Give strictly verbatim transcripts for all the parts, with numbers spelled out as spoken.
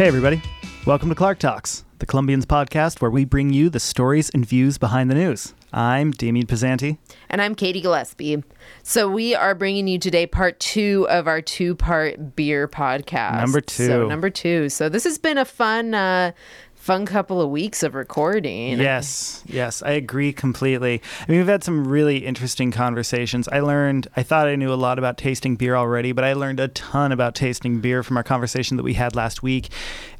Hey everybody, welcome to Clark Talks, the Columbians podcast where we bring you the stories and views behind the news. I'm Damien Pisanti. And I'm Katie Gillespie. So we are bringing you today part two of our two-part beer podcast. Number two. So number two. So this has been a fun, uh, fun couple of weeks of recording. Yes, yes. I agree completely. I mean, we've had some really interesting conversations. I learned, I thought I knew a lot about tasting beer already, but I learned a ton about tasting beer from our conversation that we had last week.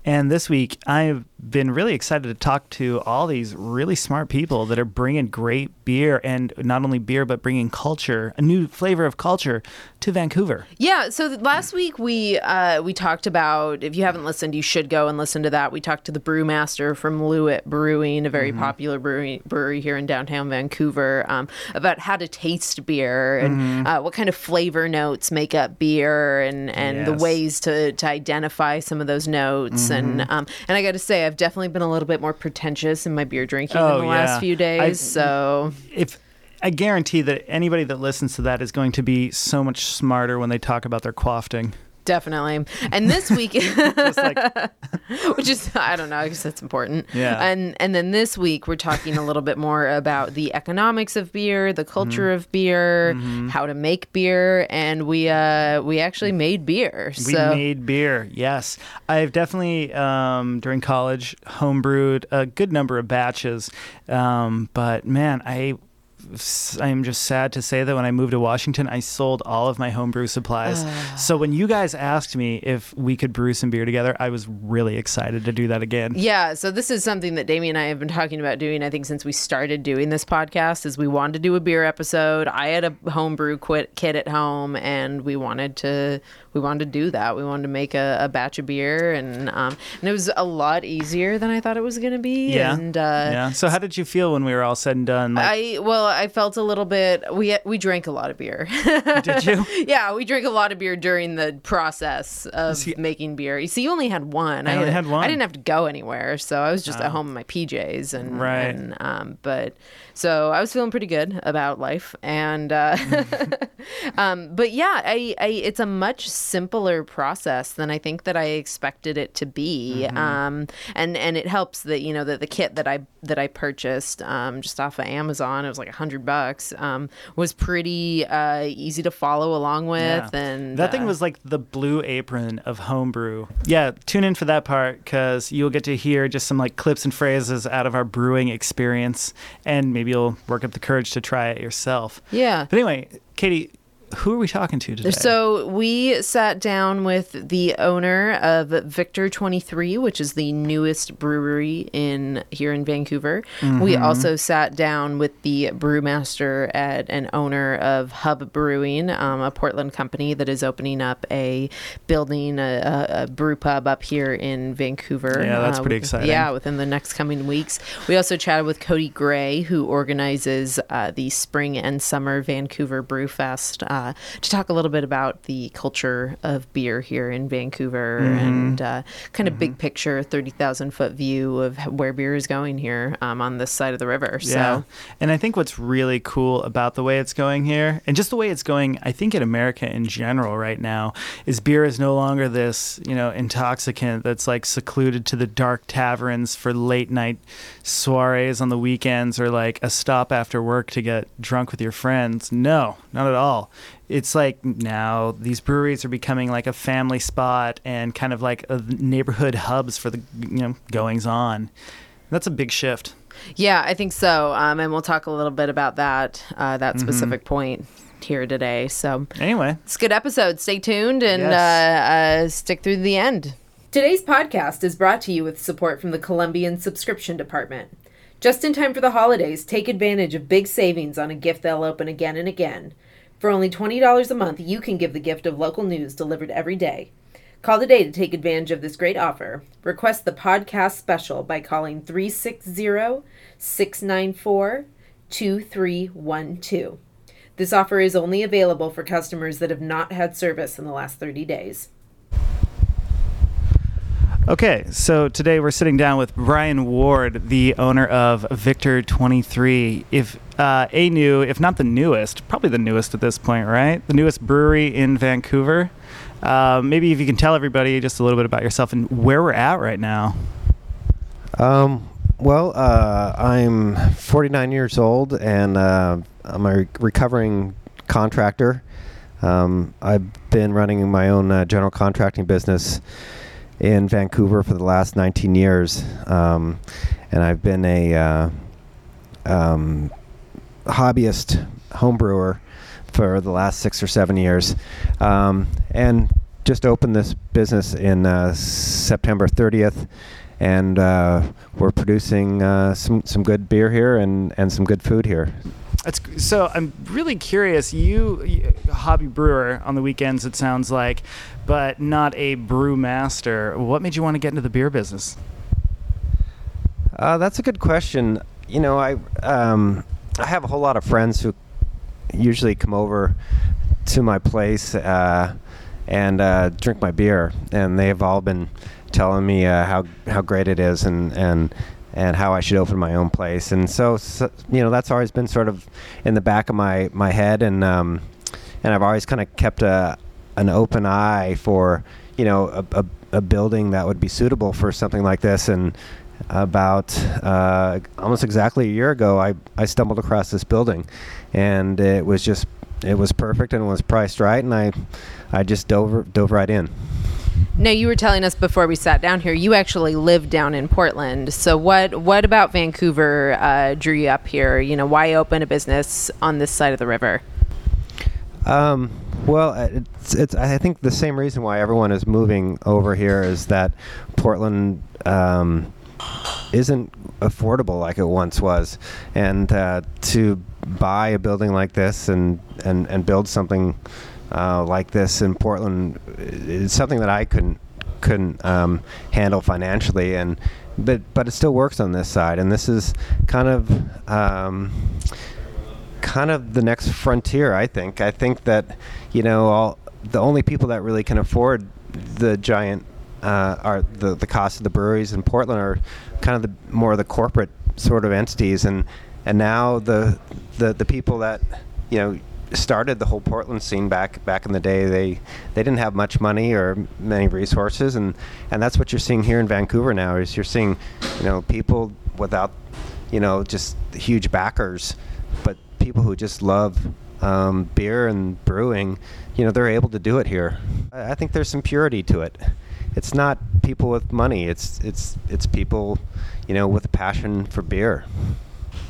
And this week, I've been really excited to talk to all these really smart people that are bringing great beer, and not only beer, but bringing culture, a new flavor of culture, to Vancouver. Yeah, so last week we uh, we talked about, if you haven't listened, you should go and listen to that. We talked to the brewmaster from Loowit Brewing, a very mm-hmm. popular brewery, brewery here in downtown Vancouver, um, about how to taste beer and mm-hmm. uh, what kind of flavor notes make up beer, and, and yes. the ways to, to identify some of those notes. Mm-hmm. And um, and I got to say, I've definitely been a little bit more pretentious in my beer drinking oh, in the yeah. last few days. I, so if I guarantee that anybody that listens to that is going to be so much smarter when they talk about their quaffing. Definitely. And this week, just like... which is, I don't know, I guess that's important. Yeah. And and then this week, we're talking a little bit more about the economics of beer, the culture mm-hmm. of beer, mm-hmm. how to make beer. And we uh, we actually made beer. We so. made beer, yes. I've definitely, um, during college, homebrewed a good number of batches. Um, but man, I... I'm just sad to say that when I moved to Washington, I sold all of my homebrew supplies. Uh, so when you guys asked me if we could brew some beer together, I was really excited to do that again. Yeah. So this is something that Damien and I have been talking about doing, I think, since we started doing this podcast, is we wanted to do a beer episode. I had a homebrew quit kit at home, and we wanted to we wanted to do that. We wanted to make a, a batch of beer, and um, and it was a lot easier than I thought it was going to be. Yeah. And, uh, yeah. So how did you feel when we were all said and done? Like- I well. I felt a little bit, we we drank a lot of beer. Did you? Yeah, we drank a lot of beer during the process of See, making beer. You see, you only had one. I, I only had one. I didn't have to go anywhere, so I was just oh. at home in my P Js. And, right. And, um, but, so I was feeling pretty good about life. And, uh, um, but yeah, I, I, it's a much simpler process than I think that I expected it to be. Mm-hmm. Um, and, and it helps that, you know, that the kit that I, that I purchased um, just off of Amazon, it was like a hundred bucks, um, was pretty uh, easy to follow along with. Yeah. And that uh, thing was like the Blue Apron of homebrew. Yeah, tune in for that part, because you'll get to hear just some like clips and phrases out of our brewing experience, and maybe you'll work up the courage to try it yourself. Yeah. But anyway, Katie, who are we talking to today? So we sat down with the owner of Victor twenty-three, which is the newest brewery in here in Vancouver. Mm-hmm. We also sat down with the brewmaster at and owner of Hub Brewing, um, a Portland company that is opening up a building, a, a, a brew pub up here in Vancouver. Yeah, that's uh, pretty with, exciting. Yeah, within the next coming weeks. We also chatted with Cody Gray, who organizes uh, the Spring and Summer Vancouver Brew Fest, uh, Uh, to talk a little bit about the culture of beer here in Vancouver, mm-hmm. and uh, kind of mm-hmm. big picture, thirty thousand foot view of where beer is going here um, on this side of the river. So. Yeah. And I think what's really cool about the way it's going here, and just the way it's going, I think, in America in general right now, is beer is no longer this, you know, intoxicant that's like secluded to the dark taverns for late night soirees on the weekends, or like a stop after work to get drunk with your friends. No, not at all. It's like now these breweries are becoming like a family spot and kind of like a neighborhood hubs for the, you know, goings on. That's a big shift. Yeah, I think so. Um, and we'll talk a little bit about that, uh, that mm-hmm. specific point here today. So anyway, it's a good episode. Stay tuned and yes. uh, uh, stick through to the end. Today's podcast is brought to you with support from the Columbian Subscription Department. Just in time for the holidays, take advantage of big savings on a gift they'll open again and again. For only twenty dollars a month, you can give the gift of local news delivered every day. Call today to take advantage of this great offer. Request the podcast special by calling three six zero, six nine four, two three one two. This offer is only available for customers that have not had service in the last thirty days. Okay, so today we're sitting down with Brian Ward, the owner of Victor twenty-three. If uh, a new, if not the newest, probably the newest at this point, right? The newest brewery in Vancouver. Uh, maybe if you can tell everybody just a little bit about yourself and where we're at right now. Um. Well, uh, I'm forty-nine years old, and uh, I'm a re- recovering contractor. Um, I've been running my own uh, general contracting business in Vancouver for the last nineteen years, um, and I've been a uh, um, hobbyist home brewer for the last six or seven years, um, and just opened this business in uh, September thirtieth, and uh, we're producing uh, some some good beer here and, and some good food here. That's, so I'm really curious, you, you hobby brewer on the weekends, it sounds like, but not a brewmaster. What made you want to get into the beer business? Uh, that's a good question. You know, I um, I have a whole lot of friends who usually come over to my place uh, and uh, drink my beer, and they have all been telling me uh, how, how great it is and, and and how I should open my own place. And so, so, you know, that's always been sort of in the back of my, my head. And um, and I've always kind of kept a, an open eye for, you know, a, a, a building that would be suitable for something like this. And about uh, almost exactly a year ago, I, I stumbled across this building. And it was just, it was perfect and it was priced right. And I I just dove, dove right in. No, you were telling us before we sat down here, you actually lived down in Portland. So what what about Vancouver uh, drew you up here? You know, why open a business on this side of the river? Um, well, it's, it's, I think the same reason why everyone is moving over here is that Portland um, isn't affordable like it once was. And uh, to buy a building like this and, and, and build something Uh, like this in Portland, it's something that I couldn't couldn't um, handle financially, and but but it still works on this side, and this is kind of um, kind of the next frontier. I think I think that you know all the only people that really can afford the giant uh, are the the cost of the breweries in Portland are kind of the more the corporate sort of entities, and and now the the the people that you know. started the whole Portland scene back back in the day. They they didn't have much money or many resources, and, and that's what you're seeing here in Vancouver now. Is you're seeing, you know, people without, you know, just huge backers, but people who just love um, beer and brewing. You know, they're able to do it here. I, I think there's some purity to it. It's not people with money. It's it's it's people, you know, with a passion for beer.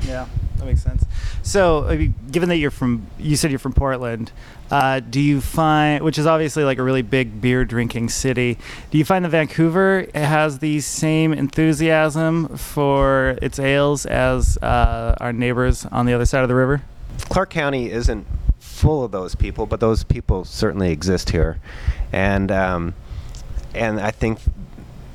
Yeah, that makes sense. So, I mean, given that you're from, you said you're from Portland, uh, do you find, which is obviously like a really big beer drinking city, do you find that Vancouver has the same enthusiasm for its ales as uh, our neighbors on the other side of the river? Clark County isn't full of those people, but those people certainly exist here. And, um, and I think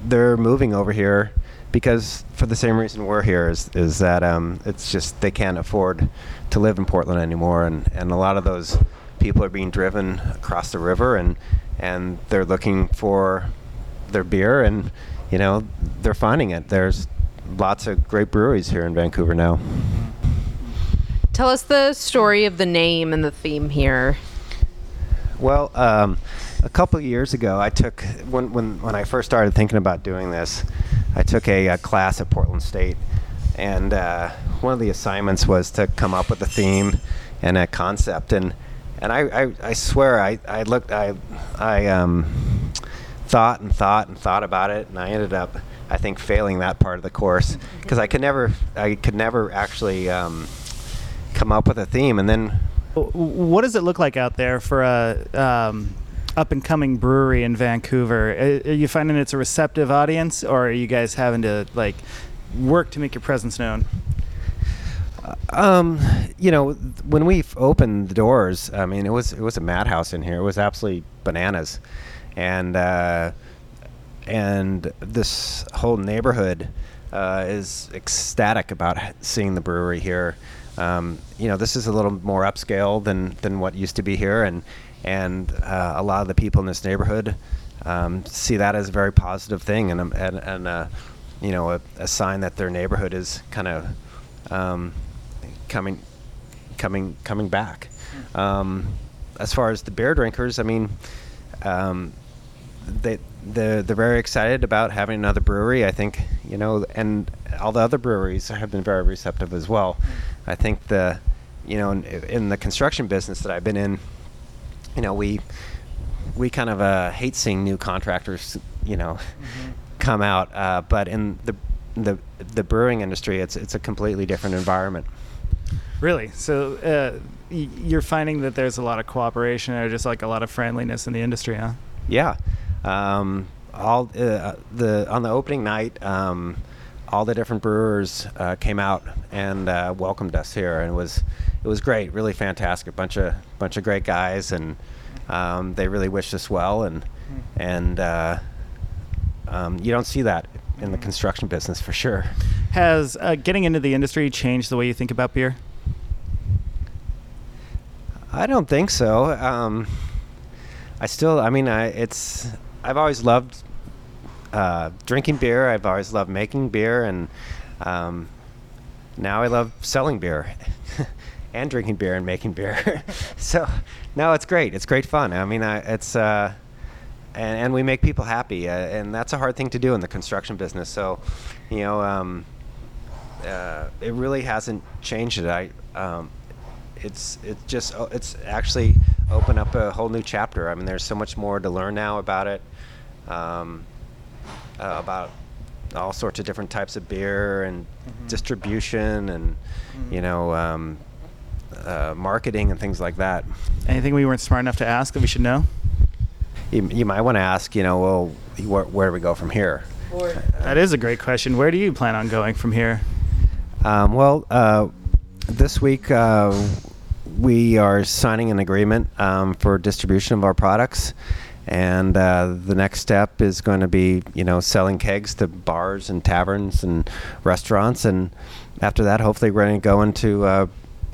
they're moving over here because for the same reason we're here is is that um, it's just they can't afford to live in Portland anymore, and, and a lot of those people are being driven across the river, and and they're looking for their beer, and you know they're finding it. There's lots of great breweries here in Vancouver now. Tell us the story of the name and the theme here. Well, um, a couple of years ago, I took when when when I first started thinking about doing this. I took a, a class at Portland State, and uh, one of the assignments was to come up with a theme and a concept. And and I, I, I swear I, I looked I I um thought and thought and thought about it, and I ended up I think failing that part of the course because I could never I could never actually um, come up with a theme. And then, what does it look like out there for a um up-and-coming brewery in Vancouver? Are you finding it's a receptive audience, or are you guys having to like work to make your presence known? Um, you know, when we opened the doors, I mean, it was it was a madhouse in here. It was absolutely bananas, and uh, and this whole neighborhood uh, is ecstatic about seeing the brewery here. Um, you know, this is a little more upscale than than what used to be here, and. And uh, a lot of the people in this neighborhood um, see that as a very positive thing, and and, and uh, you know, a, a sign that their neighborhood is kind of um, coming coming coming back. Um, as far as the beer drinkers, I mean, um, they they're, they're very excited about having another brewery. I think, you know, and all the other breweries have been very receptive as well. I think the, you know, in, in the construction business that I've been in, you know, we we kind of uh, hate seeing new contractors, you know, mm-hmm. come out. Uh, but in the the the brewing industry, it's it's a completely different environment. Really? So uh, y- you're finding that there's a lot of cooperation or just like a lot of friendliness in the industry, huh? Yeah. Um, all uh, the on the opening night, um, all the different brewers uh, came out and uh, welcomed us here, and it was it was great, really fantastic. Bunch of bunch of great guys, and um, they really wished us well, and mm. and uh, um, you don't see that in the construction business for sure. Has uh, getting into the industry changed the way you think about beer? I don't think so. Um, I still, I mean, I it's I've always loved uh, drinking beer. I've always loved making beer, and um, now I love selling beer and drinking beer and making beer. So, no, it's great. It's great fun. I mean, I, it's. Uh, And, and we make people happy, uh, and that's a hard thing to do in the construction business. So, you know, um, uh, it really hasn't changed it. I, um, it's it just it's actually opened up a whole new chapter. I mean, there's so much more to learn now about it, um, uh, about all sorts of different types of beer and mm-hmm. distribution, and mm-hmm. you know, um, uh, marketing and things like that. Anything we weren't smart enough to ask that we should know? You, you might want to ask, you know, well, wh- where do we go from here? Or, that is a great question. Where do you plan on going from here? Um, well, uh, this week uh, we are signing an agreement um, for distribution of our products. And uh, the next step is going to be, you know, selling kegs to bars and taverns and restaurants. And after that, hopefully we're going to go into uh,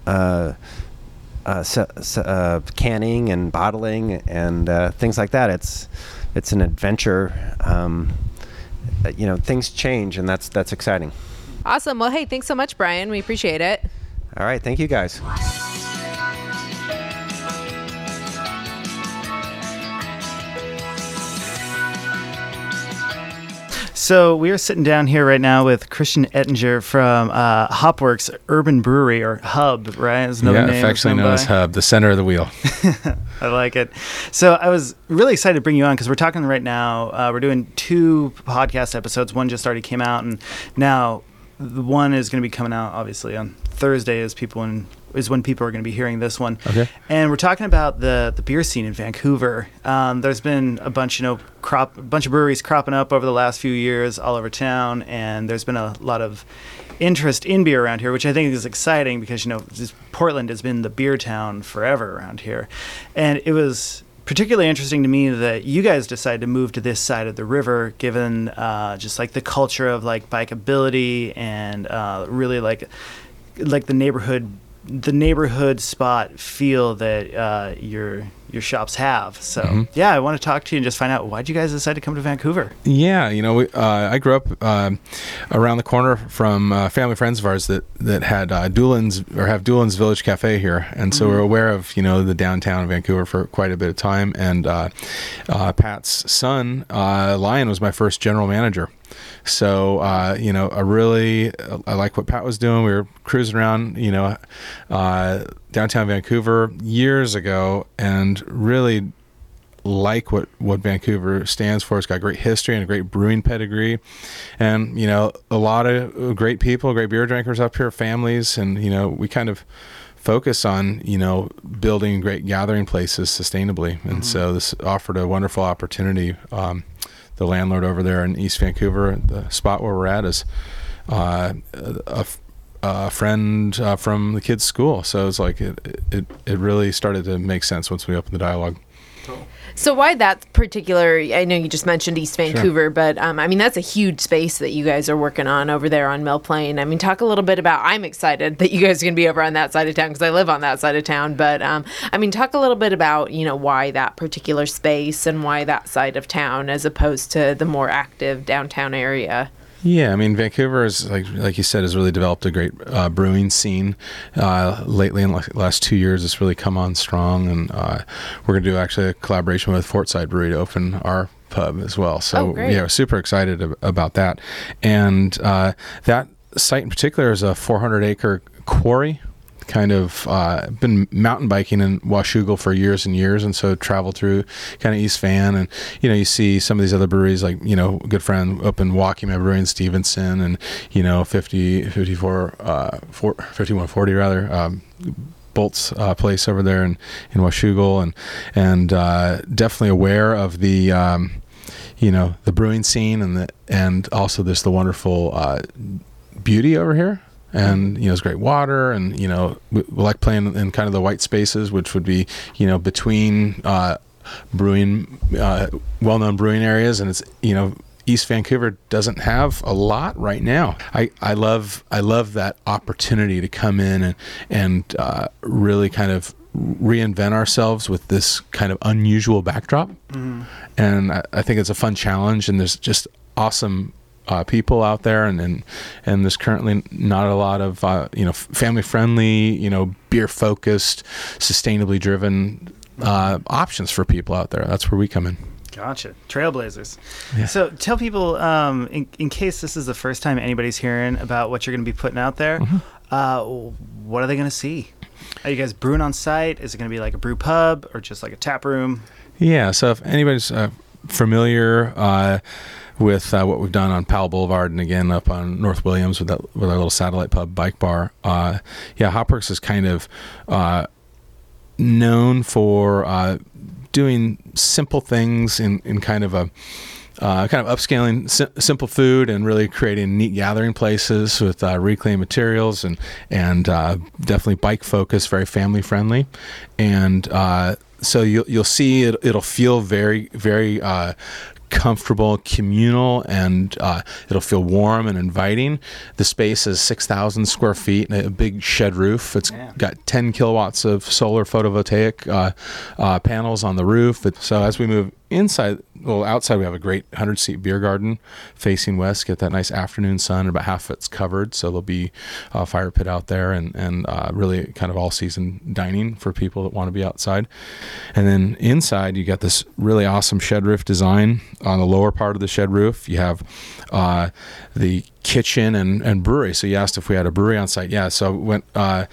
uh Uh, so, so, uh, canning and bottling and uh, things like that. It's it's an adventure. Um, you know, things change, and that's that's exciting. Awesome. Well, hey, thanks so much, Brian. We appreciate it. All right. Thank you, guys. So we are sitting down here right now with Christian Ettinger from uh, Hopworks Urban Brewery, or Hub, right? Is another yeah, name affectionately known as Hub, the center of the wheel. I like it. So I was really excited to bring you on because we're talking right now. Uh, we're doing two podcast episodes. One just already came out, and now the one is going to be coming out obviously on Thursday. Is people in. Is when people are going to be hearing this one. Okay. And we're talking about the, the beer scene in Vancouver. Um, there's been a bunch, you know, crop, a bunch of breweries cropping up over the last few years all over town, and there's been a lot of interest in beer around here, which I think is exciting because, you know, just Portland has been the beer town forever around here. And it was particularly interesting to me that you guys decided to move to this side of the river, given uh, just like the culture of like bikeability and uh, really like like the neighborhood the neighborhood spot feel that uh, your your shops have. So, mm-hmm. yeah, I want to talk to you and just find out, why'd you guys decide to come to Vancouver? Yeah, you know, we, uh, I grew up uh, around the corner from uh, family friends of ours that, that had uh, Doolin's, or have Doolin's Village Cafe here. And so mm-hmm. we're aware of, you know, the downtown of Vancouver for quite a bit of time. And uh, uh, Pat's son, uh, Lion, was my first general manager. So, uh, you know, I really, I like what Pat was doing. We were cruising around, you know, uh, downtown Vancouver years ago, and really like what, what Vancouver stands for. It's got great history and a great brewing pedigree, and, you know, a lot of great people, great beer drinkers up here, families. And, you know, we kind of focus on, you know, building great gathering places sustainably. And mm-hmm. so this offered a wonderful opportunity. Um, The landlord over there in East Vancouver, the spot where we're at, is uh, a, a friend uh, from the kids' school. So it's like it, it it really started to make sense once we opened the dialogue. Cool. So why that particular, I know you just mentioned East Vancouver, sure. but um, I mean, that's a huge space that you guys are working on over there on Mill Plain. I mean, talk a little bit about, I'm excited that you guys are going to be over on that side of town because I live on that side of town. But um, I mean, talk a little bit about, you know, why that particular space and why that side of town as opposed to the more active downtown area. Yeah, I mean, Vancouver is, like like you said, has really developed a great uh, brewing scene uh, lately. In the last two years, it's really come on strong, and uh, we're going to do actually a collaboration with Fortside Brewery to open our pub as well. So, oh, yeah, we're super excited ab- about that. And uh, that site in particular is a four hundred acre quarry. Kind of uh, been mountain biking in Washougal for years and years, and so travel through kind of East Van, and you know you see some of these other breweries, like you know good friend up in Waukema Brewing in Stevenson, and you know fifty fifty-four uh four, fifty-one forty rather um Bolt's uh, place over there in in Washougal, and and uh definitely aware of the um you know the brewing scene and the and also this the wonderful uh beauty over here. And, you know, it's great water, and, you know, we, we like playing in kind of the white spaces, which would be, you know, between uh, brewing, uh, well-known brewing areas. And it's, you know, East Vancouver doesn't have a lot right now. I, I love I love that opportunity to come in and, and uh, really kind of reinvent ourselves with this kind of unusual backdrop. Mm. And I, I think it's a fun challenge, and there's just awesome Uh, people out there, and, and and there's currently not a lot of uh, you know family friendly, you know beer focused, sustainably driven uh, options for people out there. That's where we come in. Gotcha, trailblazers. Yeah. So tell people um, in, in case this is the first time anybody's hearing about what you're going to be putting out there. Mm-hmm. Uh, what are they going to see? Are you guys brewing on site? Is it going to be like a brew pub or just like a tap room? Yeah. So if anybody's uh, familiar. Uh, with uh, what we've done on Powell Boulevard, and again up on North Williams with that with our little satellite pub bike bar. Uh, yeah, Hopworks is kind of uh, known for uh, doing simple things in, in kind of a uh, kind of upscaling si- simple food and really creating neat gathering places with uh, reclaimed materials and and uh, definitely bike focused, very family friendly, and uh, so you'll you'll see it. It'll feel very very. Uh, comfortable, communal, and uh, it'll feel warm and inviting. The space is six thousand square feet and a big shed roof. It's yeah. got ten kilowatts of solar photovoltaic uh, uh, panels on the roof. So as we move inside, well, outside we have a great one hundred seat beer garden facing west, get that nice afternoon sun. About half of it's covered, so there'll be a fire pit out there and, and uh, really kind of all season dining for people that want to be outside. And then inside, you got this really awesome shed roof design. On the lower part of the shed roof, you have uh, the kitchen and, and brewery. So you asked if we had a brewery on site. Yeah, so went uh,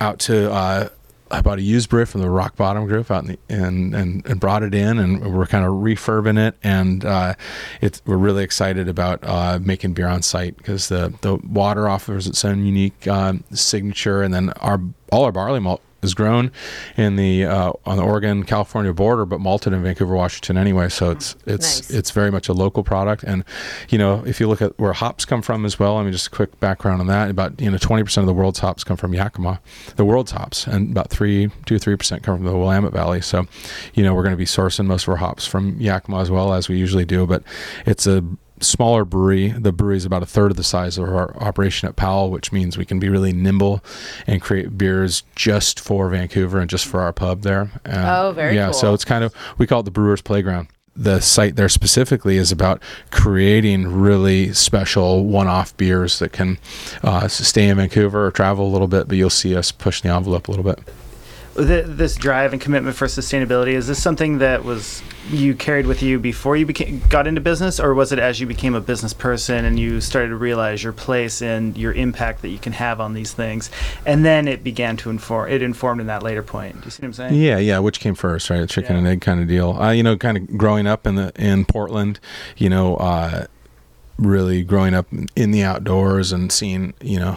out to... Uh, I bought a used brew from the Rock Bottom Group out in the, and, and and brought it in, and we're kind of refurbing it, and uh, it's we're really excited about uh, making beer on site because the, the water offers its own unique uh, signature, and then our all our barley malt is grown in the uh, on the Oregon California border, but malted in Vancouver, Washington anyway. So it's it's nice. It's very much a local product, and you know if you look at where hops come from as well. I mean, just a quick background on that. About you know twenty percent of the world's hops come from Yakima, the world's hops, and about three two three percent come from the Willamette Valley. So you know we're going to be sourcing most of our hops from Yakima as well as we usually do, but it's a smaller brewery. The brewery is about a third of the size of our operation at Powell, which means we can be really nimble and create beers just for Vancouver and just for our pub there. And oh, very yeah, cool. So it's kind of, we call it the Brewer's Playground. The site there specifically is about creating really special one-off beers that can uh, stay in Vancouver or travel a little bit, but you'll see us push the envelope a little bit. This drive and commitment for sustainability, is this something that was you carried with you before you became, got into business, or was it as you became a business person and you started to realize your place and your impact that you can have on these things, and then it began to inform it informed in that later point? Do you see what I'm saying? Yeah, yeah. Which came first, right? A chicken yeah. and egg kind of deal. Uh, you know, kind of growing up in the in Portland, you know, uh, really growing up in the outdoors and seeing, you know.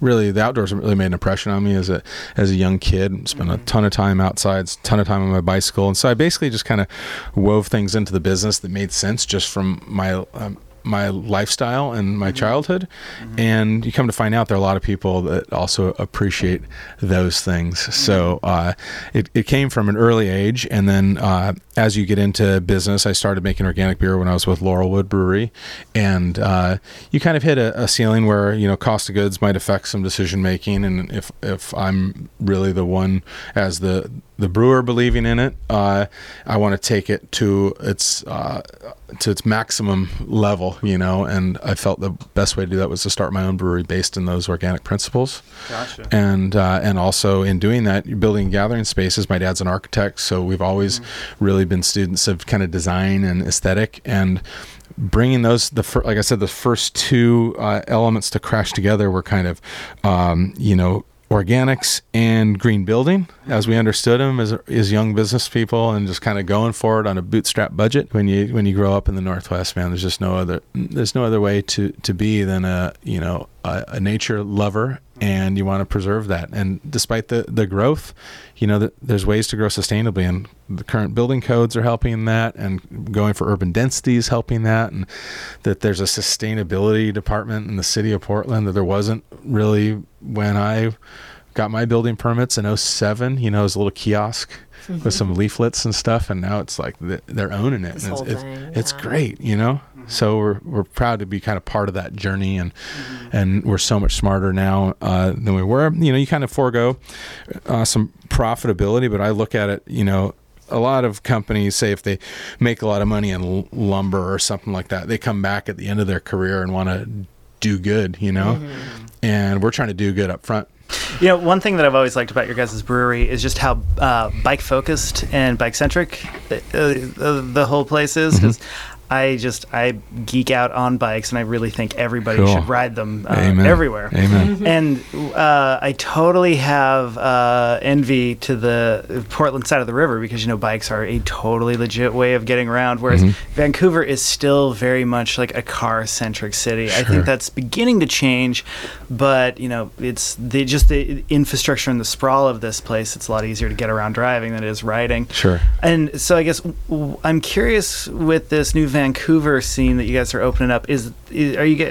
Really, the outdoors really made an impression on me as a as a young kid. Spent mm-hmm. a ton of time outside, a ton of time on my bicycle, and so I basically just kind of wove things into the business that made sense just from my um, my lifestyle and my mm-hmm. childhood. Mm-hmm. And you come to find out there are a lot of people that also appreciate those things. Mm-hmm. So uh, it, it came from an early age. And then uh, as you get into business, I started making organic beer when I was with Laurelwood Brewery. And uh, you kind of hit a, a ceiling where, you know, cost of goods might affect some decision making. And if, if I'm really the one as the the brewer believing in it, uh, I want to take it to its uh, to its maximum level, you know, and I felt the best way to do that was to start my own brewery based in those organic principles. Gotcha. And uh, and also in doing that, you're building gathering spaces. My dad's an architect, so we've always mm-hmm. really been students of kind of design and aesthetic, and bringing those, the fir- like I said, the first two uh, elements to crash together were kind of, um, you know, organics and green building, as we understood them as as young business people, and just kind of going forward on a bootstrap budget. When you when you grow up in the Northwest, man, there's just no other there's no other way to to be than a you know a, a nature lover, and you want to preserve that. And despite the the growth, you know, the, there's ways to grow sustainably, and the current building codes are helping that, and going for urban densities helping that, and that there's a sustainability department in the city of Portland that there wasn't really when I got my building permits in oh seven, you know, it was a little kiosk mm-hmm. with some leaflets and stuff. And now it's like the, they're owning it. This and it's, it's, thing, it's yeah. great, you know? Mm-hmm. So we're, we're proud to be kind of part of that journey, and, mm-hmm. and we're so much smarter now uh, than we were. You know, you kind of forego uh, some profitability, but I look at it, you know, a lot of companies say if they make a lot of money in l- lumber or something like that, they come back at the end of their career and want to do good, you know? Mm-hmm. And we're trying to do good up front. You know, one thing that I've always liked about your guys' brewery is just how uh, bike-focused and bike-centric the, uh, the whole place is. Because mm-hmm. I just, I geek out on bikes, and I really think everybody cool. should ride them uh, Amen. everywhere. Amen. And uh, I totally have uh, envy to the Portland side of the river, because, you know, bikes are a totally legit way of getting around, whereas mm-hmm. Vancouver is still very much like a car-centric city. Sure. I think that's beginning to change, but, you know, it's the, just the infrastructure and the sprawl of this place, it's a lot easier to get around driving than it is riding. Sure. And so I guess w- I'm curious with this new van Vancouver scene that you guys are opening up, is, is are you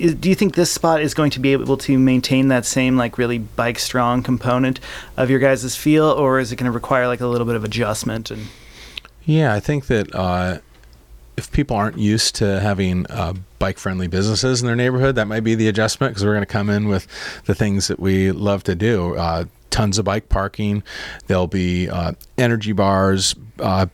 is, do you think this spot is going to be able to maintain that same like really bike strong component of your guys' feel, or is it going to require like a little bit of adjustment? And yeah, I think that uh if people aren't used to having uh bike friendly businesses in their neighborhood, that might be the adjustment, because we're going to come in with the things that we love to do. Uh tons of bike parking, there'll be uh energy bars, uh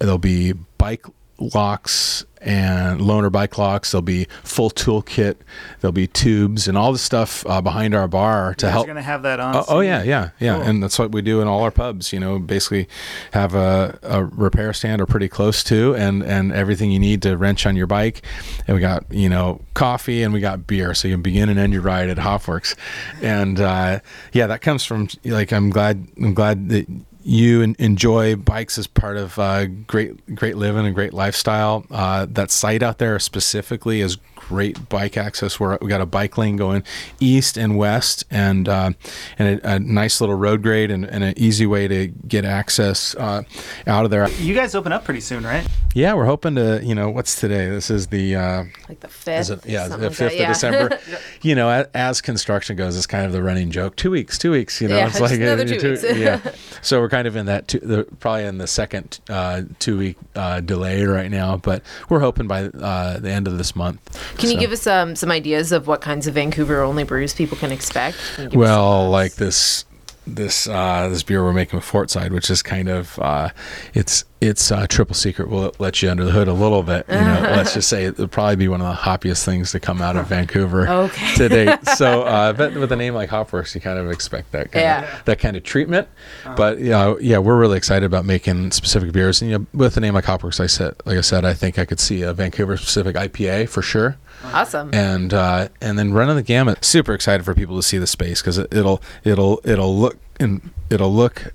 there'll be bike locks and loaner bike locks. There'll be full toolkit. There'll be tubes and all the stuff uh, behind our bar to help. You're gonna have that on. Oh, oh yeah, yeah, yeah. Cool. And that's what we do in all our pubs. You know, basically have a, a repair stand or pretty close to, and and everything you need to wrench on your bike. And we got you know coffee and we got beer, so you can begin and end your ride at Hopworks. And uh, yeah, that comes from like I'm glad I'm glad that. You enjoy bikes as part of uh, great great living and great lifestyle. Uh, that site out there specifically is great bike access. We're, we got a bike lane going east and west, and uh, and a, a nice little road grade, and, and an easy way to get access uh, out of there. You guys open up pretty soon, right? Yeah, we're hoping to. You know, what's today? This is the uh, like the fifth. It, yeah, the fifth like of yeah. December. You know, as, as construction goes, it's kind of the running joke. Two weeks, two weeks. You know, yeah, it's like another two, two weeks. Yeah. So we're kind of in that two, the, probably in the second uh, two week uh, delay right now, but we're hoping by uh, the end of this month. Can so. you give us um, some ideas of what kinds of Vancouver only brews people can expect? Can well, like this. This uh, this beer we're making with Fortside, which is kind of uh, it's it's uh, triple secret. We'll let you under the hood a little bit. You know, let's just say it'll probably be one of the hoppiest things to come out of Vancouver okay. to date. So, uh, but with a name like Hopworks, you kind of expect that kind yeah. of, that kind of treatment. Uh-huh. But yeah, you know, yeah, we're really excited about making specific beers. And you know, with a name like Hopworks, I said, like I said, I think I could see a Vancouver specific I P A for sure. Awesome. And uh, and then running the gamut. Super excited for people to see the space, because it, it'll it'll it'll look and it'll look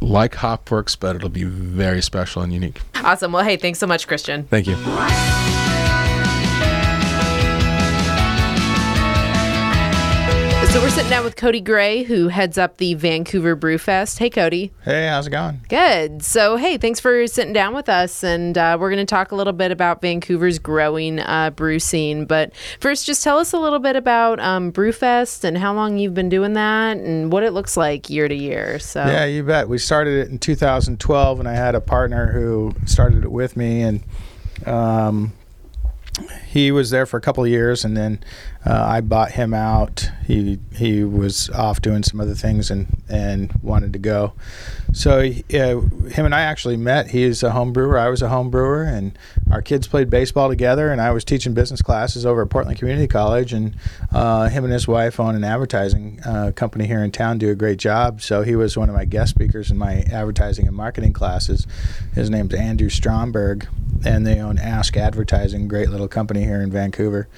like Hopworks, but it'll be very special and unique. Awesome. Well, hey, thanks so much, Christian. Thank you. So we're sitting down with Cody Gray, who heads up the Vancouver Brew Fest. Hey, Cody. Hey, how's it going? Good. So, hey, thanks for sitting down with us, and uh, we're going to talk a little bit about Vancouver's growing uh, brew scene. But first, just tell us a little bit about um, Brew Fest and how long you've been doing that and what it looks like year to year. So yeah, you bet. We started it in two thousand twelve, and I had a partner who started it with me, and um, he was there for a couple of years, and then uh, I bought him out. He he was off doing some other things and, and wanted to go. So uh, him and I actually met. He is a home brewer. I was a home brewer, and our kids played baseball together, and I was teaching business classes over at Portland Community College, and uh, him and his wife own an advertising uh, company here in town, do a great job. So he was one of my guest speakers in my advertising and marketing classes. His name's Andrew Stromberg, and they own Ask Advertising, great little company here in Vancouver.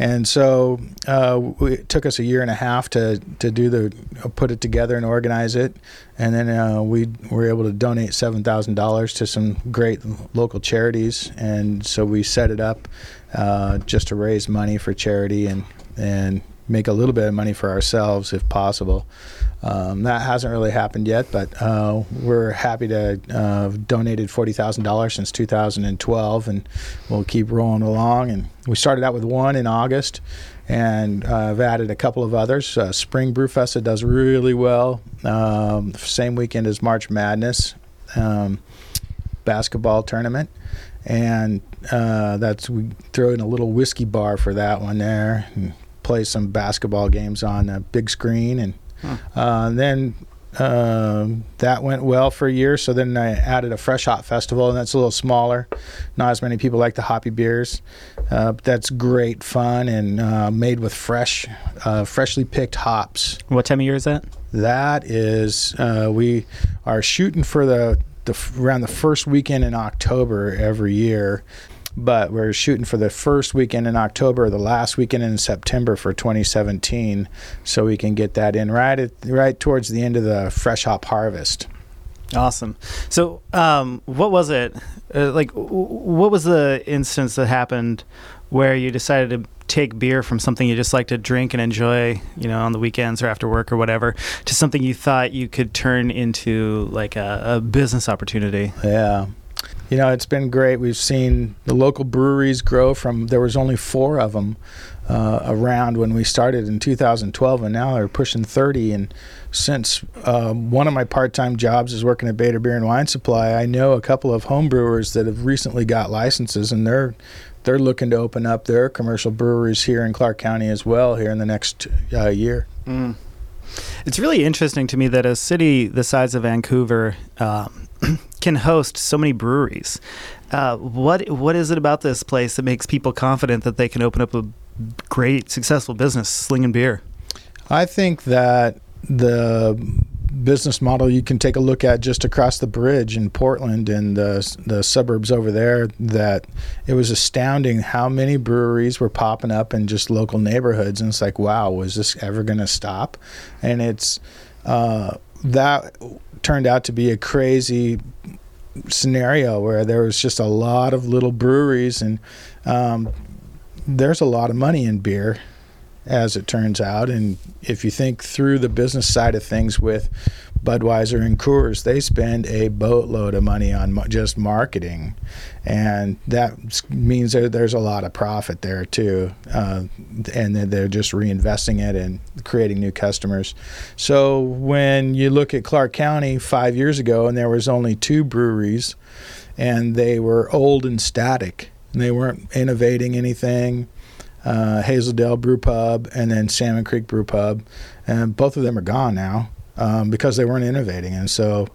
And so uh, we, it took us a year and a half to, to do the uh, put it together and organize it. And then uh, we were able to donate seven thousand dollars to some great local charities. And so we set it up uh, just to raise money for charity and and make a little bit of money for ourselves if possible. Um, that hasn't really happened yet, but uh, we're happy to uh, have donated forty thousand dollars since two thousand twelve, and we'll keep rolling along. And we started out with one in August, and uh, I've added a couple of others. Uh, Spring Brewfest, it does really well. Um, same weekend as March Madness um, basketball tournament. And uh, that's we throw in a little whiskey bar for that one there, and play some basketball games on a big screen. And Huh. Uh, then uh, that went well for a year, so then I added a Fresh Hop Festival, and that's a little smaller. Not as many people like the hoppy beers. Uh, but that's great fun and uh, made with fresh, uh, freshly picked hops. What time of year is that? That is, uh, we are shooting for the, the around the first weekend in October every year. But we're shooting for the first weekend in October, the last weekend in September for twenty seventeen, so we can get that in right at, right towards the end of the fresh hop harvest. Awesome. So, um, what was it uh, like? W- what was the instance that happened where you decided to take beer from something you just like to drink and enjoy, you know, on the weekends or after work or whatever, to something you thought you could turn into like a, a business opportunity? Yeah. You know, it's been great. We've seen the local breweries grow from, there was only four of them uh, around when we started in two thousand twelve, and now they're pushing thirty. And since uh, one of my part-time jobs is working at Bader Beer and Wine Supply, I know a couple of home brewers that have recently got licenses, and they're they're looking to open up their commercial breweries here in Clark County as well here in the next uh, year. Mm. It's really interesting to me that a city the size of Vancouver um, can host so many breweries. Uh, what what is it about this place that makes people confident that they can open up a great, successful business slinging beer? I think that the business model you can take a look at just across the bridge in Portland and the the suburbs over there, that it was astounding how many breweries were popping up in just local neighborhoods. And it's like, wow, was this ever going to stop? And it's uh, that turned out to be a crazy scenario where there was just a lot of little breweries, and um, there's a lot of money in beer, as it turns out. And if you think through the business side of things with Budweiser and Coors, they spend a boatload of money on just marketing, and that means that there's a lot of profit there too, uh, and they're just reinvesting it and creating new customers. So when you look at Clark County five years ago, and there was only two breweries, and they were old and static, and they weren't innovating anything. Uh, Hazeldale Brew Pub and then Salmon Creek Brew Pub, and both of them are gone now um, because they weren't innovating. And so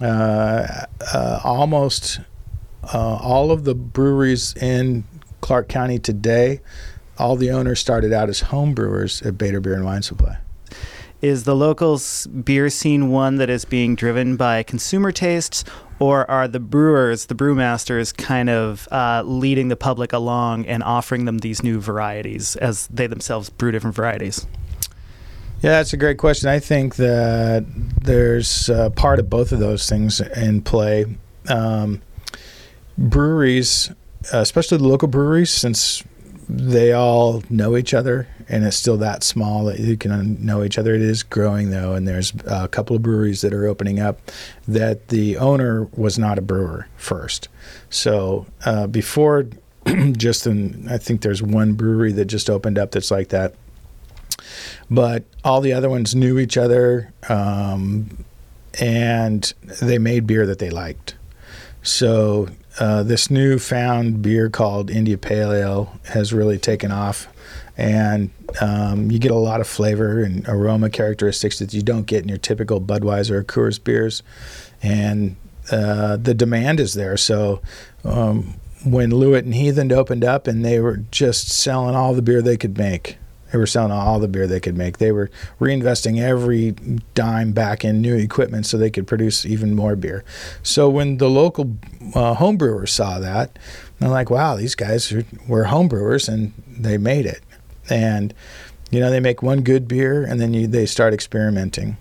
uh, uh, almost uh, all of the breweries in Clark County today, all the owners started out as home brewers at Bader Beer and Wine Supply. Is the local beer scene one that is being driven by consumer tastes, or are the brewers, the brewmasters, kind of uh, leading the public along and offering them these new varieties as they themselves brew different varieties? Yeah, that's a great question. I think that there's a part of both of those things in play. Um, breweries, especially the local breweries, since they all know each other and it's still that small that you can know each other. It is growing, though, and there's a couple of breweries that are opening up that the owner was not a brewer first. So uh, before, just in, I think there's one brewery that just opened up that's like that. But all the other ones knew each other, um, and they made beer that they liked. So uh, this newfound beer called India Pale Ale has really taken off, and um, you get a lot of flavor and aroma characteristics that you don't get in your typical Budweiser or Coors beers, and uh, the demand is there. So um, when Loowit and Heathen opened up, and they were just selling all the beer they could make. They were selling all the beer they could make. They were reinvesting every dime back in new equipment so they could produce even more beer. So when the local uh, homebrewers saw that, they're like, wow, these guys are, were homebrewers, and they made it. And, you know, they make one good beer, and then you, they start experimenting.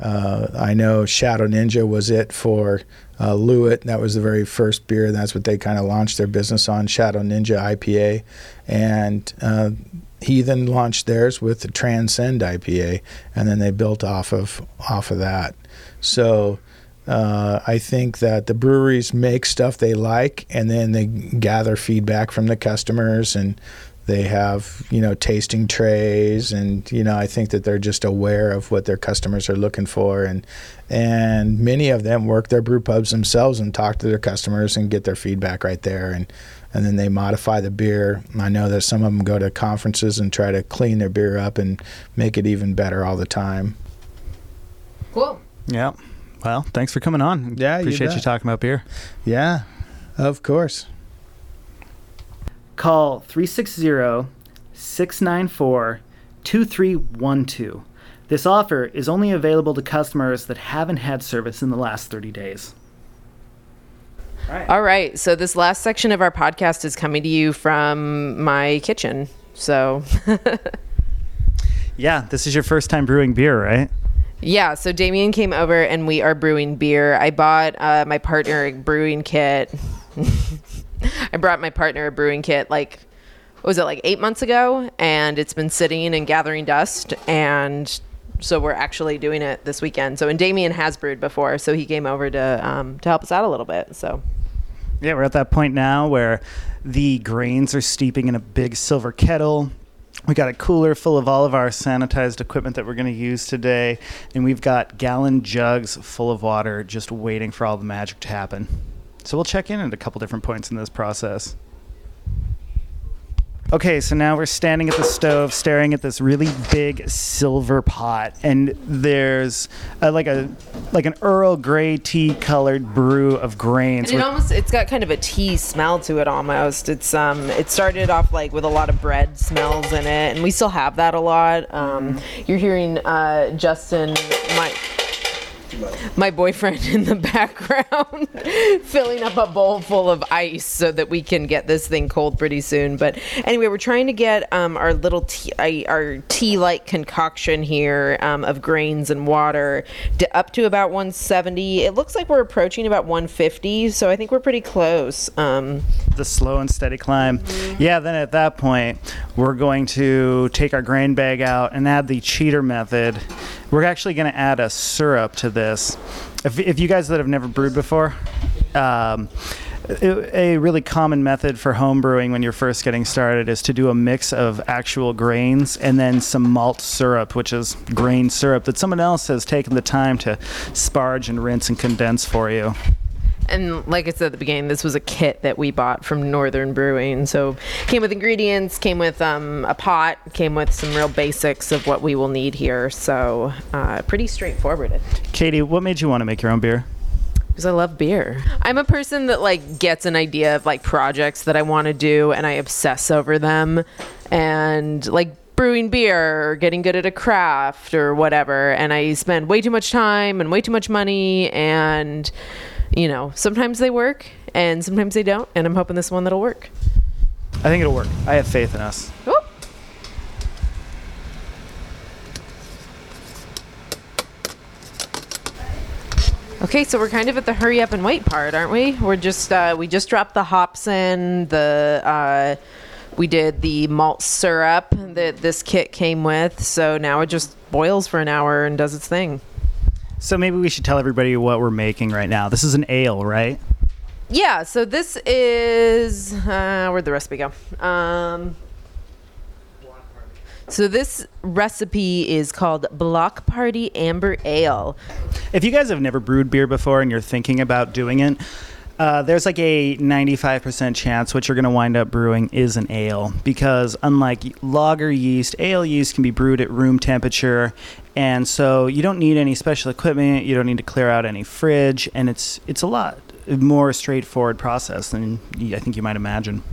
Uh, I know Shadow Ninja was it for uh, Loowit. That was the very first beer, and that's what they kind of launched their business on, Shadow Ninja I P A. And uh, Heathen launched theirs with the Transcend I P A, and then they built off of off of that. So uh, I think that the breweries make stuff they like, and then they gather feedback from the customers, and they have, you know, tasting trays, and, you know, I think that they're just aware of what their customers are looking for, and and many of them work their brew pubs themselves and talk to their customers and get their feedback right there, and and then they modify the beer. I know that some of them go to conferences and try to clean their beer up and make it even better all the time. Cool. Yeah. Well, thanks for coming on. Yeah, appreciate you, you talking about beer. Yeah, of course. Call three six zero, six nine four, two three one two. This offer is only available to customers that haven't had service in the last thirty days. All right. All right. So this last section of our podcast is coming to you from my kitchen. So yeah, this is your first time brewing beer, right? Yeah, so Damien came over and we are brewing beer. I bought uh, my partner a brewing kit. I brought my partner a brewing kit like, what was it, like eight months ago? And it's been sitting and gathering dust. And so we're actually doing it this weekend. So, and Damien has brewed before, so he came over to um, to help us out a little bit. So, yeah, we're at that point now where the grains are steeping in a big silver kettle. We got a cooler full of all of our sanitized equipment that we're going to use today. And we've got gallon jugs full of water just waiting for all the magic to happen. So we'll check in at a couple different points in this process. Okay, so now we're standing at the stove, staring at this really big silver pot, and there's a, like a like an Earl Grey tea-colored brew of grains. And it almost it's got kind of a tea smell to it almost. It's um it started off like with a lot of bread smells in it, and we still have that a lot. Um, you're hearing uh, Justin, Mike. My boyfriend in the background filling up a bowl full of ice so that we can get this thing cold pretty soon. But anyway, we're trying to get um, our little tea, our tea-like concoction here um, of grains and water to up to about one seventy. It looks like we're approaching about one fifty, so I think we're pretty close. Um, the slow and steady climb. Mm-hmm. Yeah, then at that point, we're going to take our grain bag out and add the cheater method. We're actually going to add a syrup to this. If, if you guys that have never brewed before, um, it, a really common method for home brewing when you're first getting started is to do a mix of actual grains and then some malt syrup, which is grain syrup that someone else has taken the time to sparge and rinse and condense for you. And like I said at the beginning, this was a kit that we bought from Northern Brewing. So came with ingredients, came with um, a pot, came with some real basics of what we will need here. So uh, pretty straightforward. Katie, what made you want to make your own beer? Because I love beer. I'm a person that like gets an idea of like projects that I want to do, and I obsess over them. And like brewing beer or getting good at a craft or whatever. And I spend way too much time and way too much money, and you know, sometimes they work and sometimes they don't, and I'm hoping this one that'll work. I think it'll work. I have faith in us. Ooh. Okay, so we're kind of at the hurry up and wait part, aren't we? We're just uh, we just dropped the hops in, the uh, We did the malt syrup that this kit came with, so now it just boils for an hour and does its thing. So maybe we should tell everybody what we're making right now. This is an ale, right? Yeah, so this is... Uh, where'd the recipe go? Um, so this recipe is called Block Party Amber Ale. If you guys have never brewed beer before and you're thinking about doing it, Uh, there's like a ninety-five percent chance what you're going to wind up brewing is an ale, because unlike lager yeast, ale yeast can be brewed at room temperature, and so you don't need any special equipment, you don't need to clear out any fridge, and it's it's a lot more straightforward process than I think you might imagine.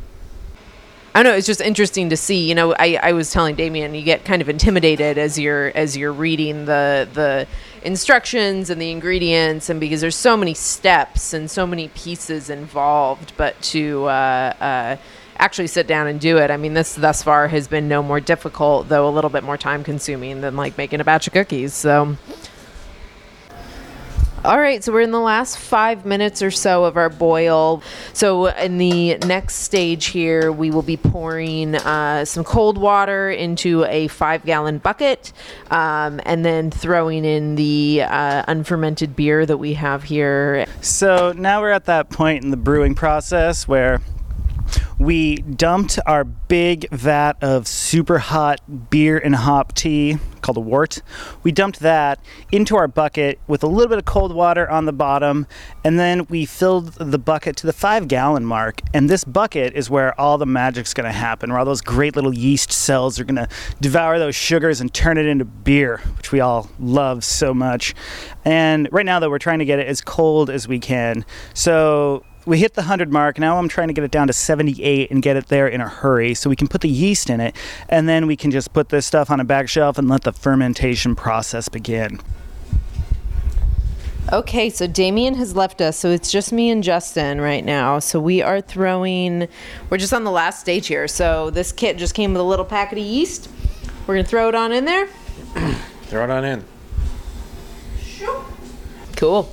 I know, it's just interesting to see. You know, I, I was telling Damien, you get kind of intimidated as you're as you're reading the the instructions and the ingredients, and because there's so many steps and so many pieces involved, but to uh, uh, actually sit down and do it, I mean, this thus far has been no more difficult, though a little bit more time consuming than like making a batch of cookies. So. All right, so we're in the last five minutes or so of our boil. So in the next stage here, we will be pouring uh, some cold water into a five-gallon bucket, um, and then throwing in the uh, unfermented beer that we have here. So now we're at that point in the brewing process where we dumped our big vat of super hot beer and hop tea called a wort. We dumped that into our bucket with a little bit of cold water on the bottom, and then we filled the bucket to the five gallon mark. And this bucket is where all the magic's gonna happen, where all those great little yeast cells are gonna devour those sugars and turn it into beer, which we all love so much. And right now though, we're trying to get it as cold as we can. So we hit the one hundred mark. Now I'm trying to get it down to seventy-eight and get it there in a hurry so we can put the yeast in it, and then we can just put this stuff on a back shelf and let the fermentation process begin. Okay, so Damien has left us, so it's just me and Justin right now. So we are throwing, we're just on the last stage here. So this kit just came with a little packet of yeast. We're gonna throw it on in there. Throw it on in. Sure. Cool,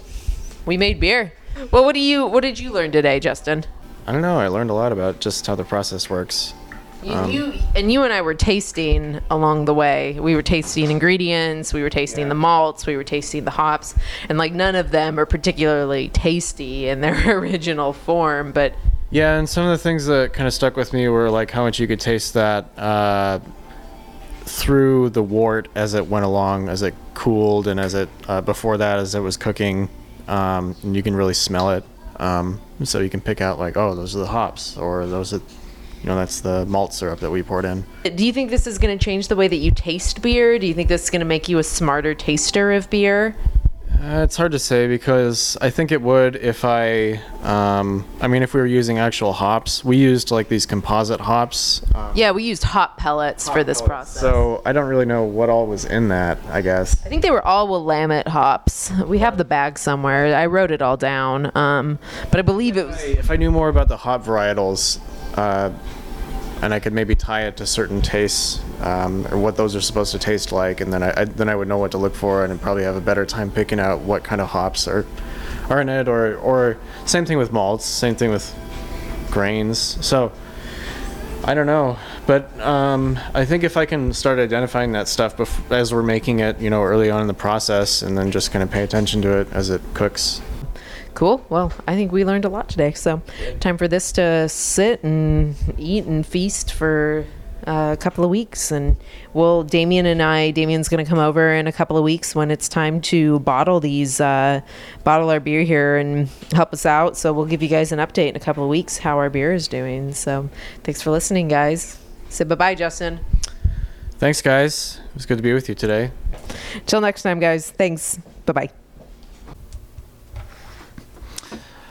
we made beer. Well, what do you? What did you learn today, Justin? I don't know. I learned a lot about just how the process works. You, um, you and you and I were tasting along the way. We were tasting ingredients. We were tasting yeah. the malts. We were tasting the hops, and like none of them are particularly tasty in their original form. But yeah, and some of the things that kind of stuck with me were like how much you could taste that uh, through the wort as it went along, as it cooled, and as it uh, before that, as it was cooking. Um, and you can really smell it, um, so you can pick out like, oh, those are the hops, or those are, you know, that's the malt syrup that we poured in. Do you think this is going to change the way that you taste beer? Do you think this is going to make you a smarter taster of beer? Uh, it's hard to say, because I think it would if I, um, I mean, if we were using actual hops. We used like these composite hops. Um, yeah, we used hop pellets hop for this pellets. process. So I don't really know what all was in that, I guess. I think they were all Willamette hops. We have the bag somewhere. I wrote it all down. Um, but I believe it was... If I, if I knew more about the hop varietals, uh, and I could maybe tie it to certain tastes, um, or what those are supposed to taste like, and then I, I then I would know what to look for, and I'd probably have a better time picking out what kind of hops are are in it, or or same thing with malts, same thing with grains. So I don't know, but um, I think if I can start identifying that stuff bef- as we're making it, you know, early on in the process, and then just kind of pay attention to it as it cooks. Cool. Well, I think we learned a lot today. So time for this to sit and eat and feast for uh, a couple of weeks. And we'll, Damien and I, Damien's going to come over in a couple of weeks when it's time to bottle these, uh, bottle our beer here and help us out. So we'll give you guys an update in a couple of weeks how our beer is doing. So thanks for listening, guys. Say bye-bye, Justin. Thanks, guys. It was good to be with you today. Till next time, guys. Thanks. Bye-bye.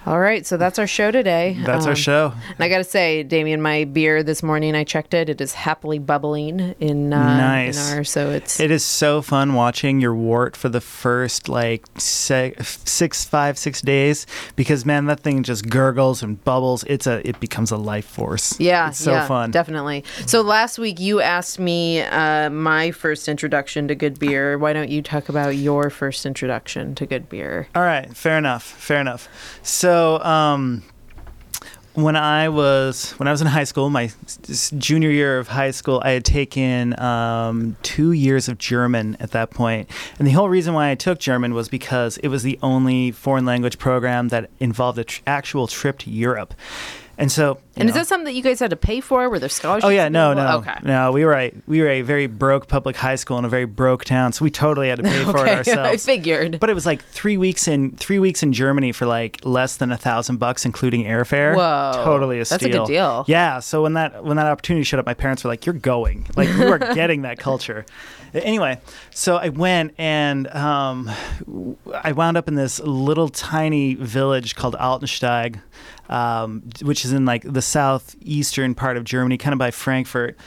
All right, so that's our show today. That's um, our show. And I got to say, Damien, my beer this morning, I checked it. It is happily bubbling in, uh, nice. in our, so it's... It is so fun watching your wort for the first, like, se- six, five, six days, because, man, that thing just gurgles and bubbles. It's a, It becomes a life force. Yeah, it's so yeah, fun. Definitely. So last week, you asked me uh, my first introduction to good beer. Why don't you talk about your first introduction to good beer? All right, fair enough, fair enough. So... So um, When I was when I was in high school, my junior year of high school, I had taken um, two years of German at that point. And the whole reason why I took German was because it was the only foreign language program that involved an tr- actual trip to Europe. And so, and is know. that something that you guys had to pay for? Were there scholarships? Oh yeah, no, no, okay. no. We were a we were a very broke public high school in a very broke town, so we totally had to pay okay. for it ourselves. I figured, but it was like three weeks in three weeks in Germany for like less than a thousand bucks, including airfare. Whoa, totally a steal. That's a good deal. Yeah. So when that when that opportunity showed up, my parents were like, "You're going. Like you are getting that culture." Anyway, so I went and um, I wound up in this little tiny village called Altensteig. Um, which is in like the southeastern part of Germany, kind of by Frankfurt.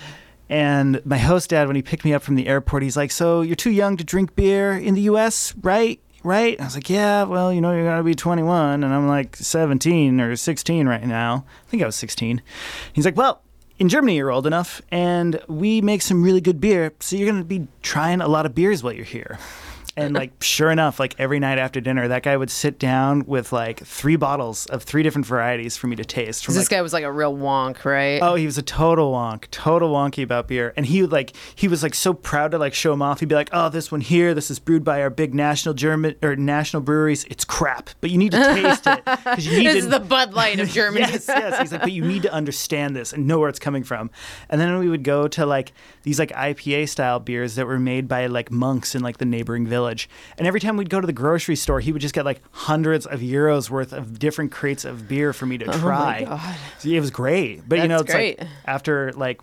And my host dad, when he picked me up from the airport, he's like, "So you're too young to drink beer in the U S, right? Right?" And I was like, "Yeah, well, you know, you're going to be twenty-one. And I'm like seventeen or sixteen right now. I think I was sixteen. He's like, "Well, in Germany, you're old enough. And we make some really good beer. So you're going to be trying a lot of beers while you're here." And like, sure enough, like every night after dinner, that guy would sit down with like three bottles of three different varieties for me to taste. From, this like, guy was like a real wonk, right? Oh, he was a total wonk, total wonky about beer. And he would like, he was like so proud to like show him off. He'd be like, "Oh, this one here, this is brewed by our big national German or national breweries. It's crap, but you need to taste it. You need this to... is the Bud Light of Germany." yes, yes. He's like, "But you need to understand this and know where it's coming from." And then we would go to like these like I P A style beers that were made by like monks in like the neighboring village. And every time we'd go to the grocery store, he would just get like hundreds of euros worth of different crates of beer for me to try. Oh my God. So it was great. But That's you know, it's great. Like after like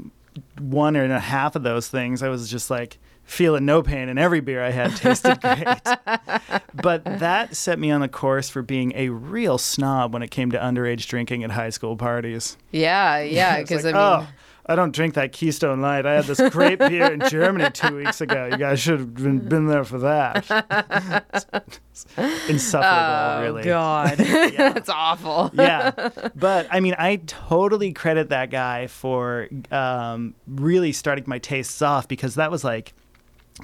one and a half of those things, I was just like feeling no pain, and every beer I had tasted great. But that set me on the course for being a real snob when it came to underage drinking at high school parties. Yeah, yeah, because like, I mean. Oh, I don't drink that Keystone Light. I had this great beer in Germany two weeks ago. You guys should have been, been there for that. It's insufferable, oh, really. Oh, God. yeah. That's awful. yeah. But, I mean, I totally credit that guy for um, really starting my tastes off, because that was like,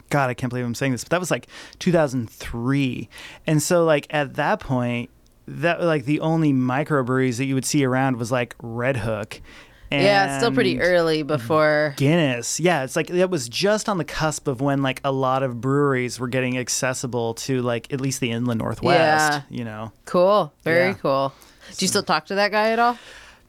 God, I can't believe I'm saying this, but that was like two thousand three. And so, like, at that point, that like the only microbreweries that you would see around was like Red Hook. And yeah, it's still pretty early before Guinness. Yeah, it's like that was just on the cusp of when like a lot of breweries were getting accessible to like at least the inland Northwest. Yeah. You know, cool, very yeah. cool. Do so, you still talk to that guy at all?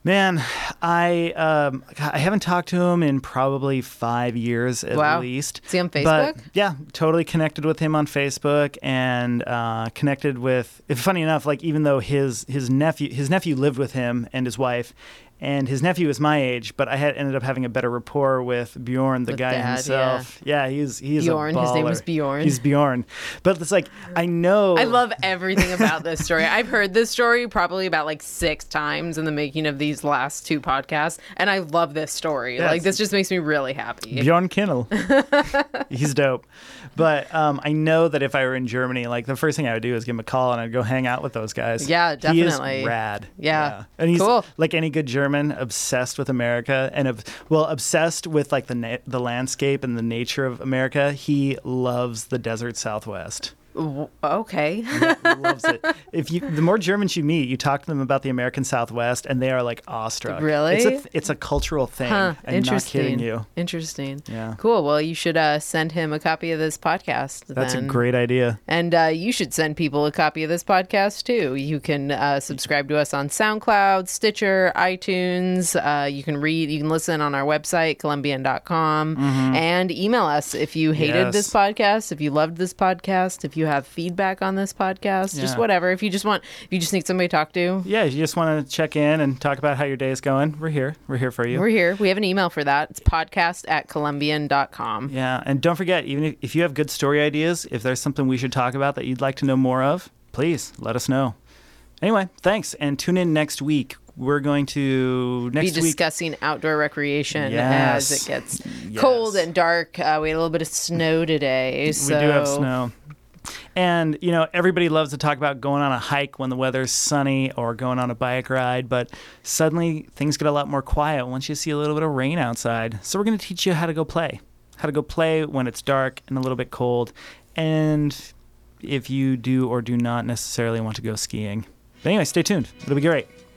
Man, I um, I haven't talked to him in probably five years at wow. least. Is he on Facebook? But, yeah, totally connected with him on Facebook, and uh, connected with. Funny enough, like even though his his nephew his nephew lived with him and his wife. And his nephew is my age, but I had ended up having a better rapport with Bjorn, the with guy Dad, himself. Yeah, yeah he's he's Bjorn. A baller. His name is Bjorn. He's Bjorn. But it's like I know. I love everything about this story. I've heard this story probably about like six times in the making of these last two podcasts, and I love this story. Yes. Like this just makes me really happy. Bjorn Kinnell, he's dope. But um, I know that if I were in Germany, like the first thing I would do is give him a call and I'd go hang out with those guys. Yeah, definitely. He is rad. Yeah, yeah. And he's cool. Like any good German. Obsessed with America and ob- well obsessed with like the na- the landscape and the nature of America. He loves the desert Southwest. Okay. yeah, loves it. If you the more Germans you meet, you talk to them about the American Southwest, and they are like awestruck. Really? It's a th- it's a cultural thing. Huh. I'm not kidding you. Interesting. Yeah. Cool. Well, you should uh, send him a copy of this podcast. That's then. a great idea. And uh, you should send people a copy of this podcast too. You can uh, subscribe to us on SoundCloud, Stitcher, iTunes. Uh, you can read. You can listen on our website, Columbian dot com, mm-hmm. and email us if you hated yes. this podcast, if you loved this podcast, if you have feedback on this podcast, yeah. just whatever. If you just want, if you just need somebody to talk to. Yeah, if you just want to check in and talk about how your day is going, we're here. We're here for you. We're here. We have an email for that. It's podcast at Columbian dot com. Yeah, and don't forget, even if you have good story ideas, if there's something we should talk about that you'd like to know more of, please let us know. Anyway, thanks, and tune in next week. We're going to next be discussing week. outdoor recreation yes. as it gets yes. cold and dark. Uh, we had a little bit of snow today. So. We do have snow. And, you know, everybody loves to talk about going on a hike when the weather's sunny or going on a bike ride, but suddenly things get a lot more quiet once you see a little bit of rain outside. So we're going to teach you how to go play, how to go play when it's dark and a little bit cold, and if you do or do not necessarily want to go skiing. But anyway, stay tuned. It'll be great.